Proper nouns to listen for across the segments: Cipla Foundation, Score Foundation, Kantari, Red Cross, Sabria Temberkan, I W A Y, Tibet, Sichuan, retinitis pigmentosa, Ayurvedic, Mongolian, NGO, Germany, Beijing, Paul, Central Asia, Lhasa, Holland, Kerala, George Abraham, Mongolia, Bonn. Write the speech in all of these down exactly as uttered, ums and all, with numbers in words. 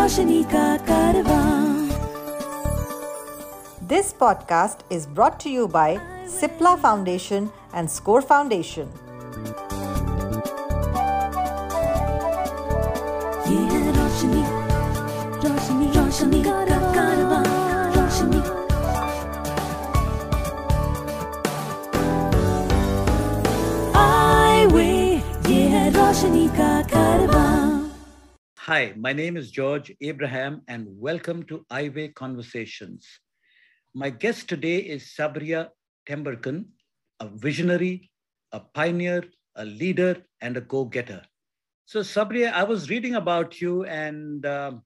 रोशनी का कारवां. This podcast is brought to you by Cipla Foundation and Score Foundation. ये है रोशनी, रोशनी, रोशनी का कारवां, रोशनी. I W A Y, ये है रोशनी का कारवां. Hi, my name is George Abraham and welcome to I W A Y Conversations. My guest today is Sabria Temberkan, a visionary, a pioneer, a leader, and a go-getter. So Sabria, I was reading about you and um,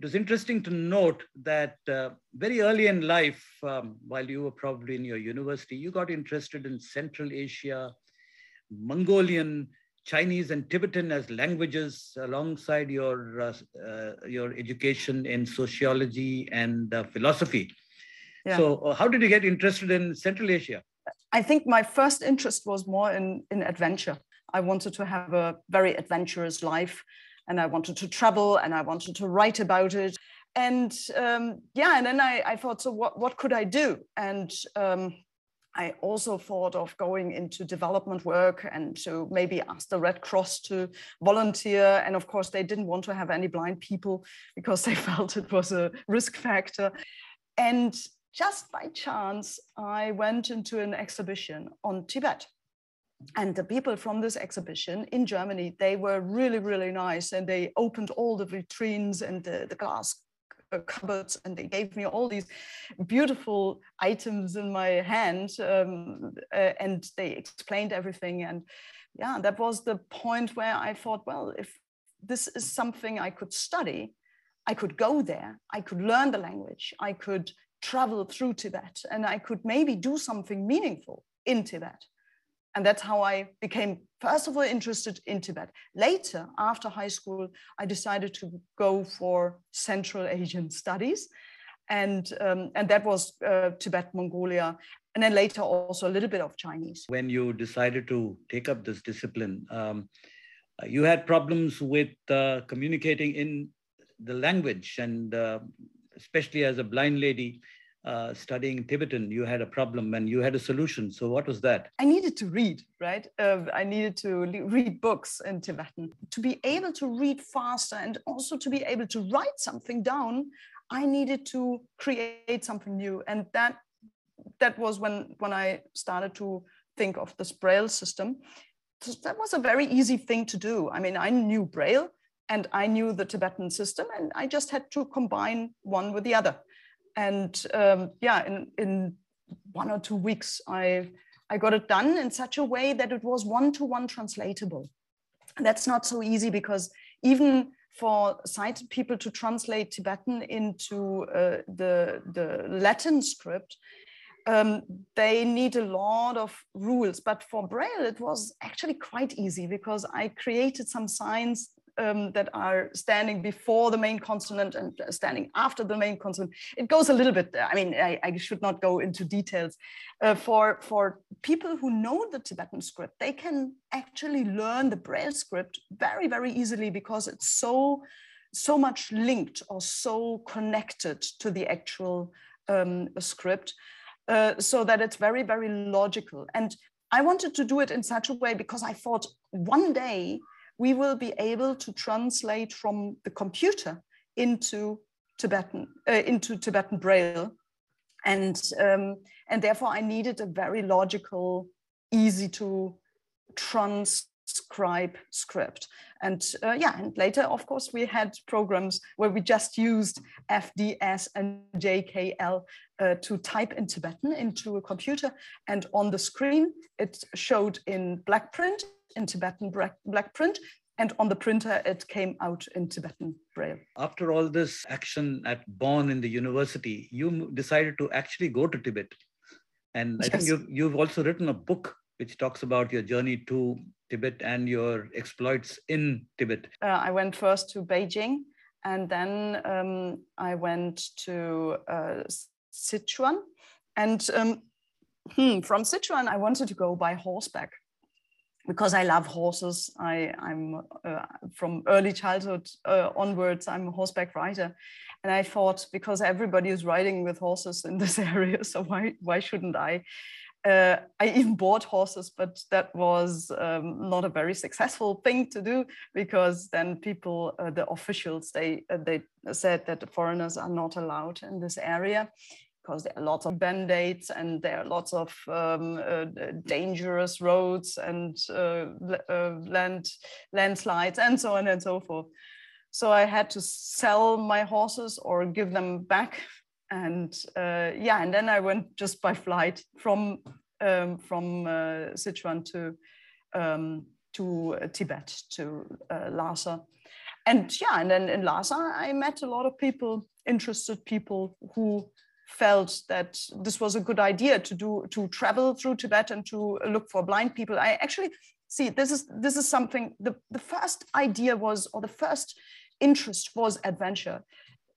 it was interesting to note that uh, very early in life, um, while you were probably in your university, you got interested in Central Asia, Mongolian, Chinese and Tibetan as languages alongside your, uh, uh, your education in sociology and uh, philosophy. Yeah. So uh, how did you get interested in Central Asia? I think my first interest was more in, in adventure. I wanted to have a very adventurous life and I wanted to travel and I wanted to write about it. And um, yeah, and then I, I thought, so what, what could I do? And um, I also thought of going into development work and to maybe ask the Red Cross to volunteer. And of course, they didn't want to have any blind people because they felt it was a risk factor. And just by chance, I went into an exhibition on Tibet. And the people from this exhibition in Germany, they were really, really nice. And they opened all the vitrines and the, the glass cupboards, and they gave me all these beautiful items in my hand, um, uh, and they explained everything. And yeah, that was the point where I thought, well, if this is something I could study, I could go there, I could learn the language, I could travel through Tibet, and I could maybe do something meaningful in Tibet. And that's how I became, first of all, interested in Tibet. Later, after high school, I decided to go for Central Asian studies. And, um, and that was uh, Tibet, Mongolia, and then later also a little bit of Chinese. When you decided to take up this discipline, um, you had problems with uh, communicating in the language. And uh, especially as a blind lady, Uh, studying Tibetan, you had a problem and you had a solution. So what was that? I needed to read, right? Uh, I needed to le- read books in Tibetan. To be able to read faster and also to be able to write something down, I needed to create something new. And that that was when, when I started to think of this Braille system. So that was a very easy thing to do. I mean, I knew Braille and I knew the Tibetan system, and I just had to combine one with the other. And um, yeah, in, in one or two weeks, I, I got it done in such a way that it was one-to-one translatable. And that's not so easy, because even for sighted people to translate Tibetan into uh, the, the Latin script, um, they need a lot of rules. But for Braille, it was actually quite easy, because I created some signs Um, that are standing before the main consonant and standing after the main consonant. It goes a little bit, I mean, I, I should not go into details. Uh, for, for people who know the Tibetan script, they can actually learn the Braille script very, very easily, because it's so, so much linked or so connected to the actual um, script, uh, so that it's very, very logical. And I wanted to do it in such a way because I thought one day we will be able to translate from the computer into Tibetan, uh, into Tibetan Braille. And, um, and therefore I needed a very logical, easy to transcribe script. And uh, yeah, and later, of course, we had programs where we just used F D S and J K L uh, to type in Tibetan into a computer. And on the screen, it showed in black print, in Tibetan black print, and on the printer it came out in Tibetan Braille. After all this action at Bonn in the university, you decided to actually go to Tibet. And yes. I think you've, you've also written a book which talks about your journey to Tibet and your exploits in Tibet. Uh, I went first to Beijing, and then um, I went to uh, Sichuan. And um, hmm, from Sichuan I wanted to go by horseback. because I love horses. I, I'm uh, from early childhood uh, onwards, I'm a horseback rider. And I thought, because everybody is riding with horses in this area, so why, why shouldn't I? Uh, I even bought horses, but that was um, not a very successful thing to do, because then people, uh, the officials, they, uh, they said that the foreigners are not allowed in this area, because there are lots of band-aids and there are lots of um, uh, dangerous roads and uh, uh, land landslides and so on and so forth. So I had to sell my horses or give them back. And uh, yeah, and then I went just by flight from um, from uh, Sichuan to um, to Tibet, to uh, Lhasa. And yeah, and then in Lhasa, I met a lot of people, interested people who felt that this was a good idea to do, to travel through Tibet and to look for blind people. I actually see this is this is something. The the first idea was, or the first interest was adventure.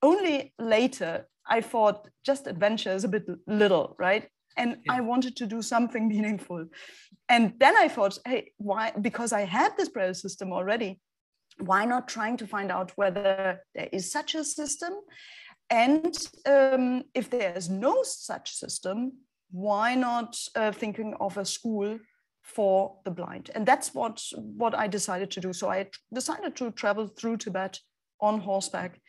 Only later I thought just adventure is a bit little, right? And yeah. I wanted to do something meaningful. And then I thought, hey, why? Because I had this braille system already. Why not trying to find out whether there is such a system? And um, if there is no such system, why not uh, thinking of a school for the blind? And that's what, what I decided to do. So I decided to travel through Tibet on horseback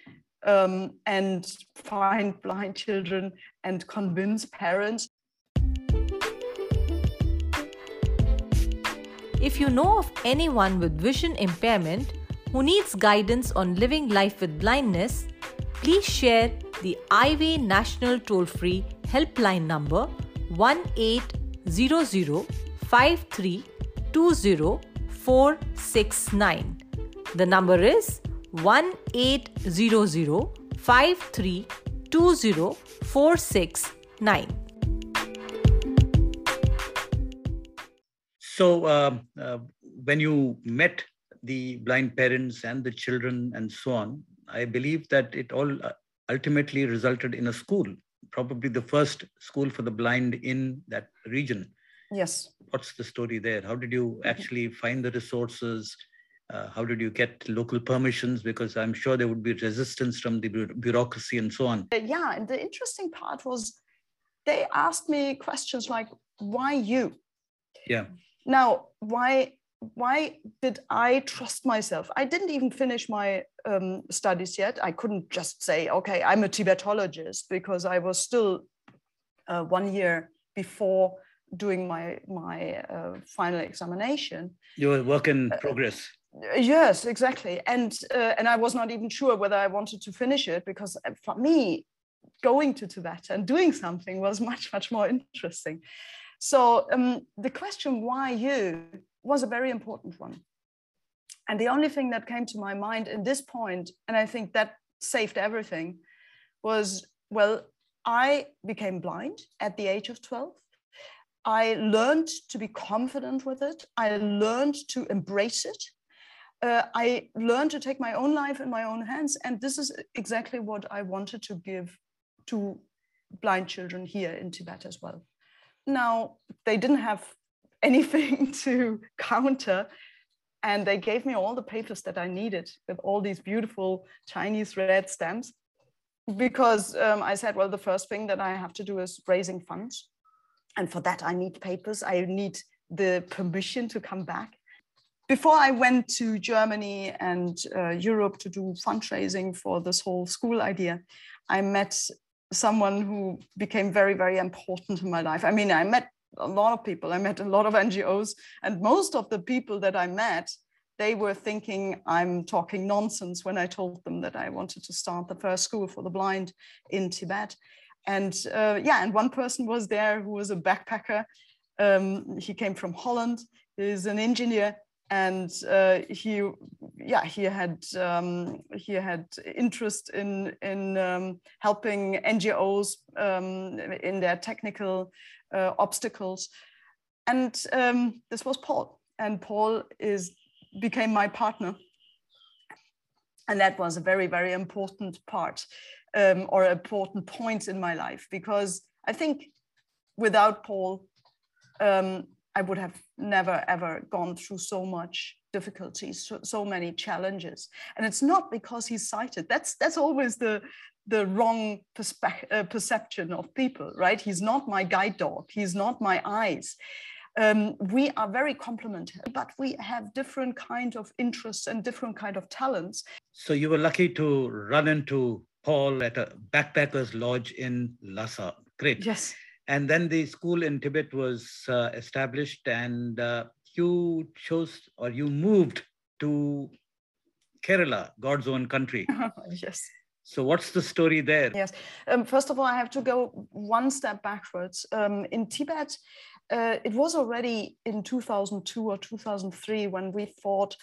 um, and find blind children and convince parents. If you know of anyone with vision impairment who needs guidance on living life with blindness, please share the I W A Y National Toll-Free Helpline number one eight hundred, five three two zero, four six nine. The number is one eight hundred, five three two zero, four six nine. So, uh, uh, when you met the blind parents and the children and so on, I believe that it all ultimately resulted in a school, probably the first school for the blind in that region. Yes. What's the story there? How did you actually find the resources? Uh, how did you get local permissions? Because I'm sure there would be resistance from the bureaucracy and so on. Yeah, and the interesting part was they asked me questions like, why you? Yeah. Now, why... Why did I trust myself? I didn't even finish my um, studies yet. I couldn't just say, okay, I'm a Tibetologist, because I was still uh, one year before doing my, my uh, final examination. You were work in progress. Uh, yes, exactly. And, uh, and I was not even sure whether I wanted to finish it, because for me, going to Tibet and doing something was much, much more interesting. So um, the question, why you? Was a very important one. And the only thing that came to my mind in this point, and I think that saved everything, was, well, I became blind at the age of twelve. I learned to be confident with it. I learned to embrace it. Uh, I learned to take my own life in my own hands. And this is exactly what I wanted to give to blind children here in Tibet as well. Now, they didn't have anything to counter. And they gave me all the papers that I needed with all these beautiful Chinese red stamps, because um, I said, well, the first thing that I have to do is raising funds. And for that, I need papers. I need the permission to come back. Before I went to Germany and uh, Europe to do fundraising for this whole school idea, I met someone who became very, very important in my life. I mean, I met a lot of people. I met a lot of N G Os, and most of the people that I met, they were thinking I'm talking nonsense when I told them that I wanted to start the first school for the blind in Tibet. And uh, yeah, and one person was there who was a backpacker. Um, he came from Holland. He's an engineer, and uh, he, yeah, he had um, he had interest in in um, helping N G Os um, in their technical Uh, obstacles. And um, this was Paul, and Paul is became my partner. And that was a very, very important part um, or important point in my life, because I think without Paul, um, I would have never, ever gone through so much difficulties, so, so many challenges. And it's not because he's sighted. That's, that's always the, the wrong uh, perception of people, right? He's not my guide dog. He's not my eyes. Um, we are very complementary, but we have different kind of interests and different kind of talents. So you were lucky to run into Paul at a backpacker's lodge in Lhasa. Great. Yes. And then the school in Tibet was uh, established, and uh, you chose, or you moved to Kerala, God's own country. Yes. So what's the story there? Yes. Um, first of all, I have to go one step backwards. Um, in Tibet, uh, it was already in two thousand two or two thousand three when we thought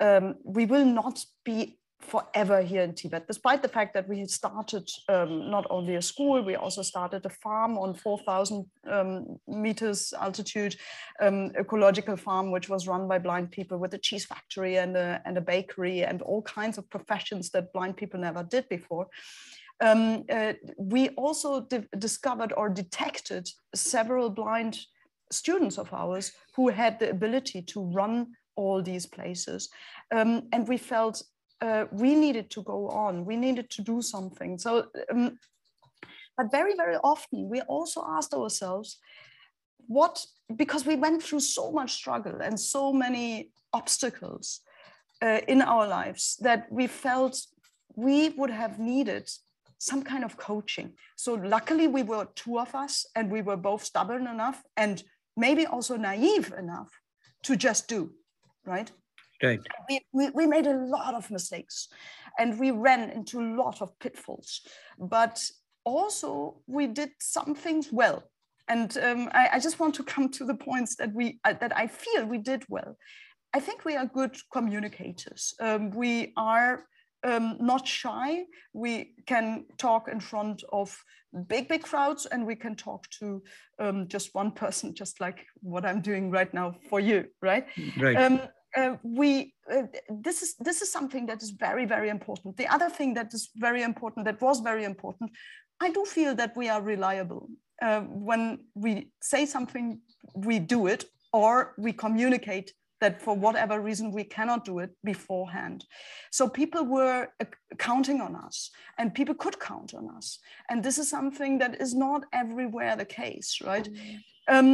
um, we will not be forever here in Tibet, despite the fact that we had started um, not only a school, we also started a farm on four thousand um, meters altitude, um, ecological farm, which was run by blind people, with a cheese factory and a, and a bakery and all kinds of professions that blind people never did before. Um, uh, we also discovered or detected several blind students of ours who had the ability to run all these places. Um, and we felt Uh, we needed to go on, we needed to do something. So, um, but very, very often we also asked ourselves what, because we went through so much struggle and so many obstacles uh, in our lives, that we felt we would have needed some kind of coaching. So luckily we were two of us, and we were both stubborn enough and maybe also naive enough to just do, right? Right. We, we, we made a lot of mistakes, and we ran into a lot of pitfalls, but also we did some things well. And um, I, I just want to come to the points that we uh, that I feel we did well. I think we are good communicators. Um, we are um, not shy. We can talk in front of big, big crowds, and we can talk to um, just one person, just like what I'm doing right now for you, right? Right. Um, Uh, we uh, this is this is something that is very, very important. The other thing that is very important, that was very important, I do feel that we are reliable. Uh, when we say something, we do it, or we communicate that for whatever reason we cannot do it beforehand. So people were uh, counting on us, and people could count on us. And this is something that is not everywhere the case, right? Um,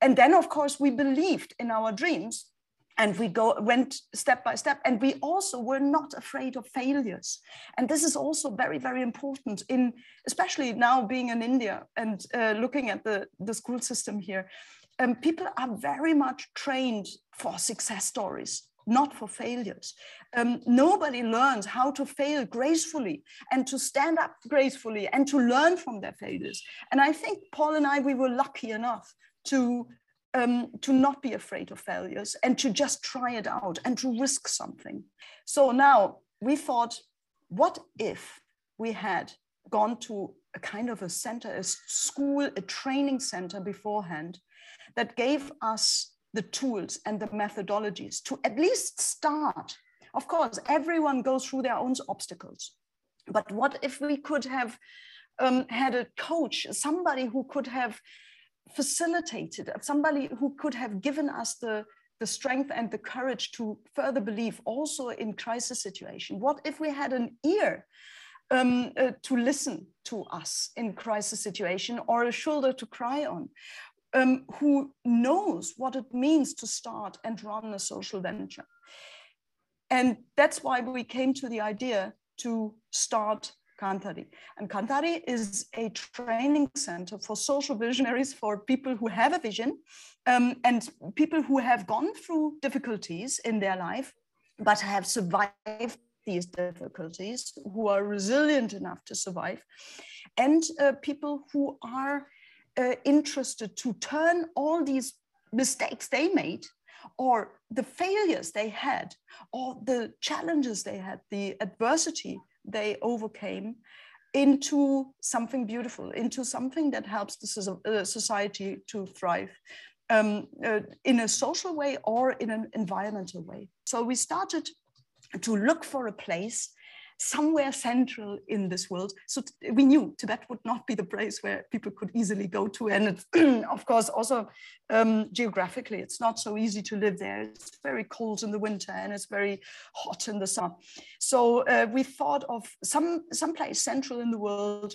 and then, of course, we believed in our dreams. And we go, went step by step, and we also were not afraid of failures. And this is also very, very important, in, especially now being in India and uh, looking at the, the school system here. Um, people are very much trained for success stories, not for failures. Um, nobody learns how to fail gracefully and to stand up gracefully and to learn from their failures. And I think Paul and I, we were lucky enough to Um, to not be afraid of failures, and to just try it out and to risk something. So now we thought, what if we had gone to a kind of a center, a school, a training center beforehand, that gave us the tools and the methodologies to at least start? Of course, everyone goes through their own obstacles, but what if we could have um, had a coach, somebody who could have facilitated, somebody who could have given us the, the strength and the courage to further believe also in crisis situation? What if we had an ear um, uh, to listen to us in crisis situation, or a shoulder to cry on, um, who knows what it means to start and run a social venture? And that's why we came to the idea to start Kantari. And Kantari is a training center for social visionaries, for people who have a vision um, and people who have gone through difficulties in their life, but have survived these difficulties, who are resilient enough to survive, and uh, people who are uh, interested to turn all these mistakes they made, or the failures they had, or the challenges they had, the adversity they overcame, into something beautiful, into something that helps the society to thrive um, uh, in a social way or in an environmental way. So we started to look for a place somewhere central in this world. So we knew Tibet would not be the place where people could easily go to. And it's, of course, also um, geographically, it's not so easy to live there. It's very cold in the winter and it's very hot in the summer. So uh, we thought of some, some place central in the world.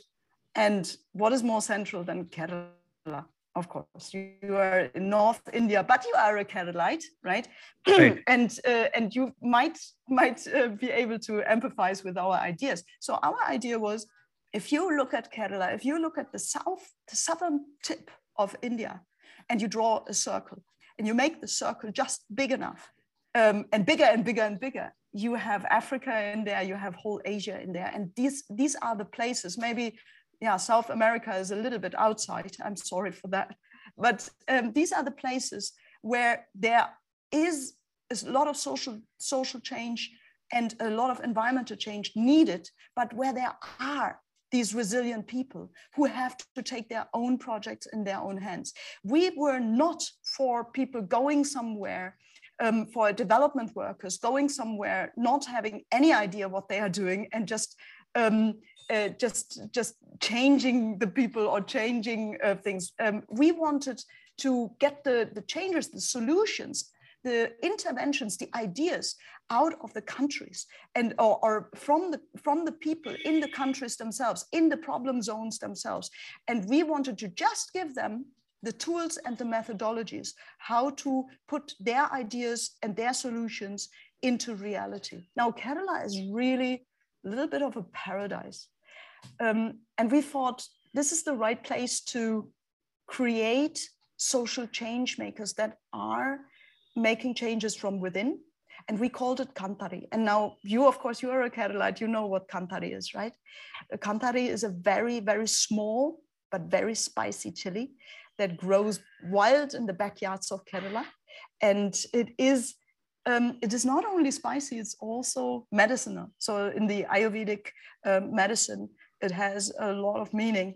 And what is more central than Kerala? Of course, you, you are in North India, but you are a Keralite, right? right. and uh, and you might might uh, be able to empathize with our ideas. So our idea was, if you look at Kerala, if you look at the south, the southern tip of India, and you draw a circle, and you make the circle just big enough, um, and bigger and bigger and bigger, you have Africa in there, you have whole Asia in there, and these these are the places. Maybe. Yeah, South America is a little bit outside. I'm sorry for that. But um, these are the places where there is, is a lot of social, social change and a lot of environmental change needed, but where there are these resilient people who have to take their own projects in their own hands. We were not for people going somewhere, um, for development workers going somewhere, not having any idea what they are doing and just um, Uh, just, just changing the people or changing uh, things. Um, we wanted to get the, the changes, the solutions, the interventions, the ideas out of the countries and or, or from, the, from the people in the countries themselves, in the problem zones themselves. And we wanted to just give them the tools and the methodologies, how to put their ideas and their solutions into reality. Now, Kerala is really a little bit of a paradise. Um, and we thought this is the right place to create social change makers that are making changes from within. And we called it Kantari. And now you, of course, you are a Keralite, you know what Kantari is, right? Kantari is a very, very small, but very spicy chili that grows wild in the backyards of Kerala. And it is Um, it is not only spicy, it's also medicinal. So in the Ayurvedic uh, medicine, it has a lot of meaning.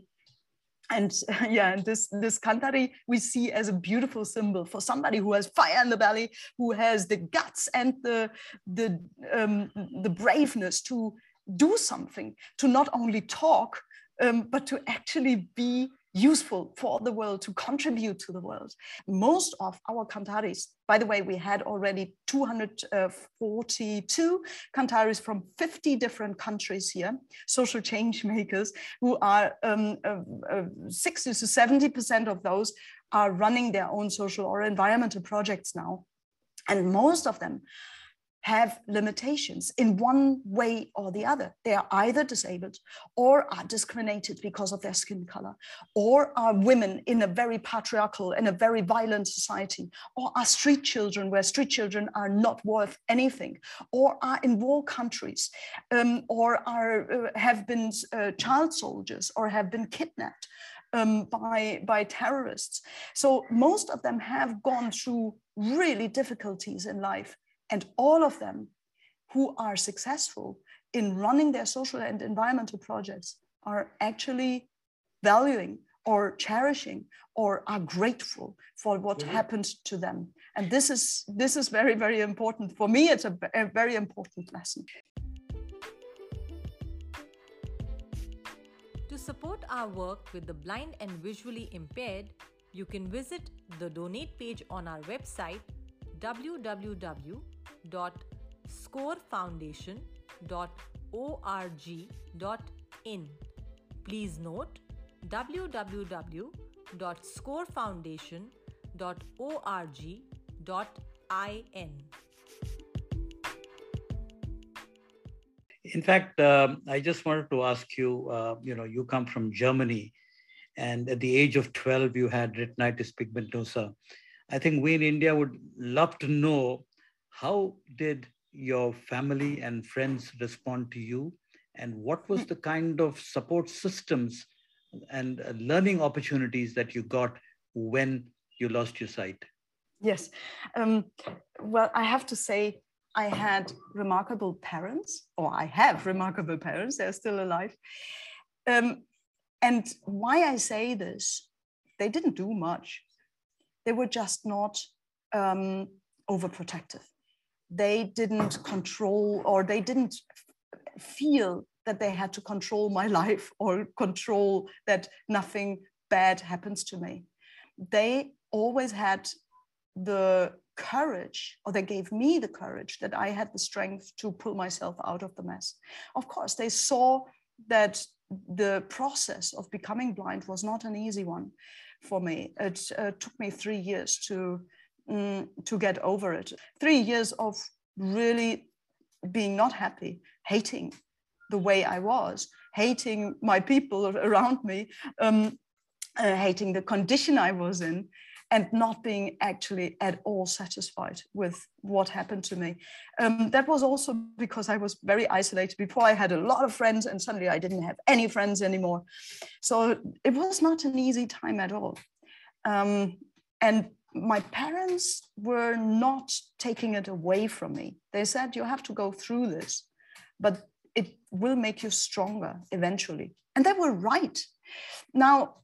And uh, yeah, and this, this Kantari we see as a beautiful symbol for somebody who has fire in the belly, who has the guts and the, the, um, the braveness to do something, to not only talk, um, but to actually be useful for the world, to contribute to the world. Most of our Kantaris, by the way, we had already two hundred forty-two Kantaris from fifty different countries here, social change makers, who are um, uh, uh, sixty to seventy percent of those are running their own social or environmental projects now. And most of them have limitations in one way or the other. They are either disabled or are discriminated because of their skin color, or are women in a very patriarchal and a very violent society, or are street children where street children are not worth anything, or are in war countries, um, or are, uh, have been uh, child soldiers or have been kidnapped Um, by, by terrorists. So most of them have gone through really difficulties in life. And all of them who are successful in running their social and environmental projects are actually valuing or cherishing or are grateful for what mm-hmm. happened to them. And this is, this is very, very important. For me, it's a, a very important lesson. To support our work with the blind and visually impaired, you can visit the donate page on our website, w w w dot score foundation dot org dot in. Please note, w w w dot score foundation dot org dot in. In fact, uh, I just wanted to ask you, uh, you know, you come from Germany, and at the age of twelve, you had retinitis pigmentosa. I think we in India would love to know, how did your family and friends respond to you? And what was the kind of support systems and learning opportunities that you got when you lost your sight? Yes. Um, well, I have to say, I had remarkable parents, or I have remarkable parents. They're still alive. Um, and why I say this, they didn't do much. They were just not um, overprotective. They didn't control, or they didn't feel that they had to control my life or control that nothing bad happens to me. They always had the courage, or they gave me the courage that I had the strength to pull myself out of the mess. Of course, they saw that the process of becoming blind was not an easy one for me. It uh, took me three years to, um, to get over it. Three years of really being not happy, hating the way I was, hating my people around me, um, uh, hating the condition I was in, and not being actually at all satisfied with what happened to me. Um, that was also because I was very isolated. Before I had a lot of friends, and suddenly I didn't have any friends anymore. So it was not an easy time at all. Um, and my parents were not taking it away from me. They said, you have to go through this, but it will make you stronger eventually. And they were right. Now,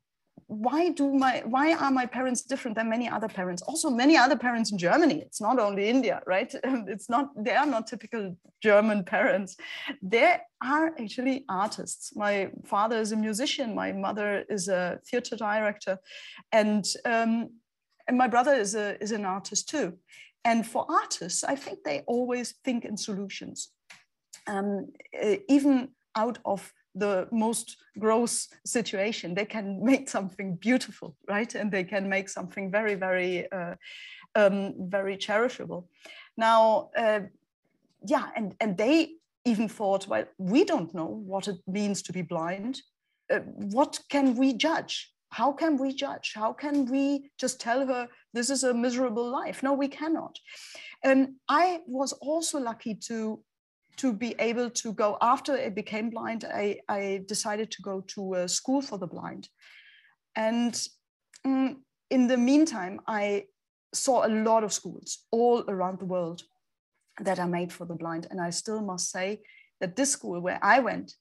why do my, why are my parents different than many other parents? Also many other parents in Germany, it's not only India, right? It's not, they are not typical German parents. They are actually artists. My father is a musician, my mother is a theater director, and, um, and my brother is, a, is an artist too. And for artists, I think they always think in solutions, um, even out of the most gross situation. They can make something beautiful, right? And they can make something very, very, uh, um, very cherishable. Now, uh, yeah, and, and they even thought, well, we don't know what it means to be blind. Uh, what can we judge? How can we judge? How can we just tell her this is a miserable life? No, we cannot. And I was also lucky to to be able to go, after I became blind, I, I decided to go to a school for the blind. And um, in the meantime, I saw a lot of schools all around the world that are made for the blind. And I still must say that this school where I went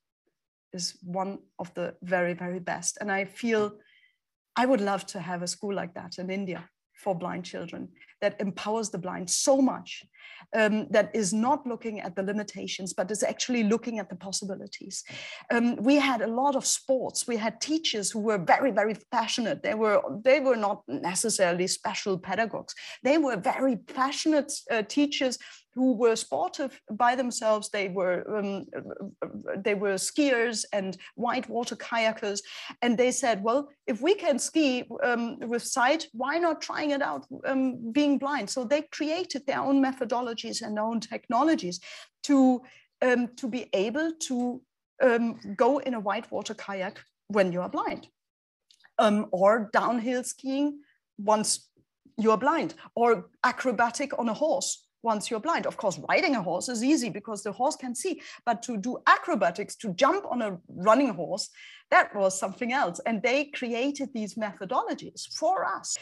is one of the very, very best. And I feel I would love to have a school like that in India for blind children, that empowers the blind so much, um, that is not looking at the limitations, but is actually looking at the possibilities. Um, we had a lot of sports. We had teachers who were very, very passionate. They were, they were not necessarily special pedagogues. They were very passionate uh, teachers who were sportive by themselves. They were, um, they were skiers and whitewater kayakers. And they said, well, if we can ski um, with sight, why not trying it out um, being blind? So they created their own methodologies and their own technologies to, um, to be able to um, go in a whitewater kayak when you are blind, um, or downhill skiing once you are blind, or acrobatic on a horse once you're blind. Of course, riding a horse is easy because the horse can see, but to do acrobatics, to jump on a running horse, that was something else. And they created these methodologies for us.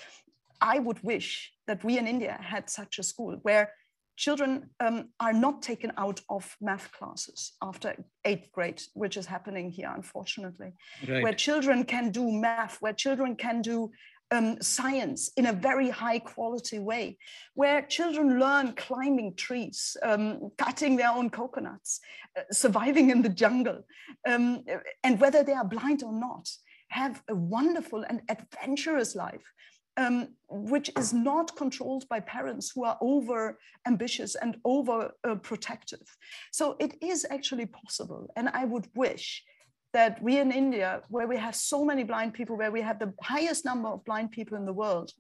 I would wish that we in India had such a school where children um, are not taken out of math classes after eighth grade, which is happening here, unfortunately, right. Where children can do math, where children can do Um, science in a very high quality way, where children learn climbing trees, um, cutting their own coconuts, uh, surviving in the jungle, um, and whether they are blind or not, have a wonderful and adventurous life, um, which is not controlled by parents who are over ambitious and over uh, protective. So it is actually possible, and I would wish that we in India, where we have so many blind people, where we have the highest number of blind people in the world,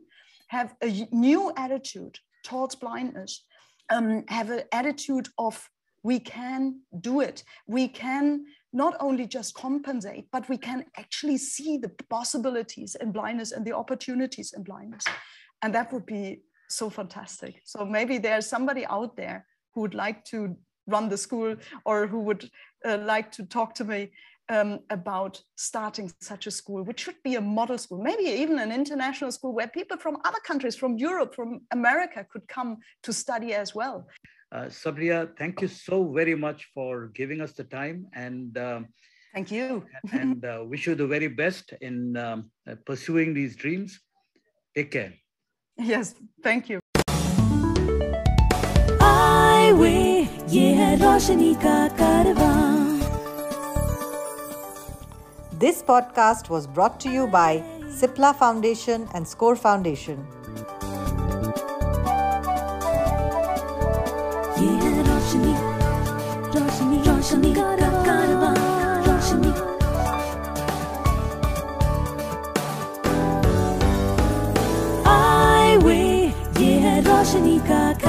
have a new attitude towards blindness, um, have an attitude of we can do it. We can not only just compensate, but we can actually see the possibilities in blindness and the opportunities in blindness. And that would be so fantastic. So maybe there's somebody out there who would like to run the school, or who would uh, like to talk to me Um, about starting such a school, which should be a model school, maybe even an international school where people from other countries, from Europe, from America, could come to study as well. Uh, Sabria, thank you so very much for giving us the time, and uh, thank you. and uh, wish you the very best in um, pursuing these dreams. Take care. Yes, thank you. I This podcast was brought to you by Cipla Foundation and Score Foundation. I way, yeah, Roshni ka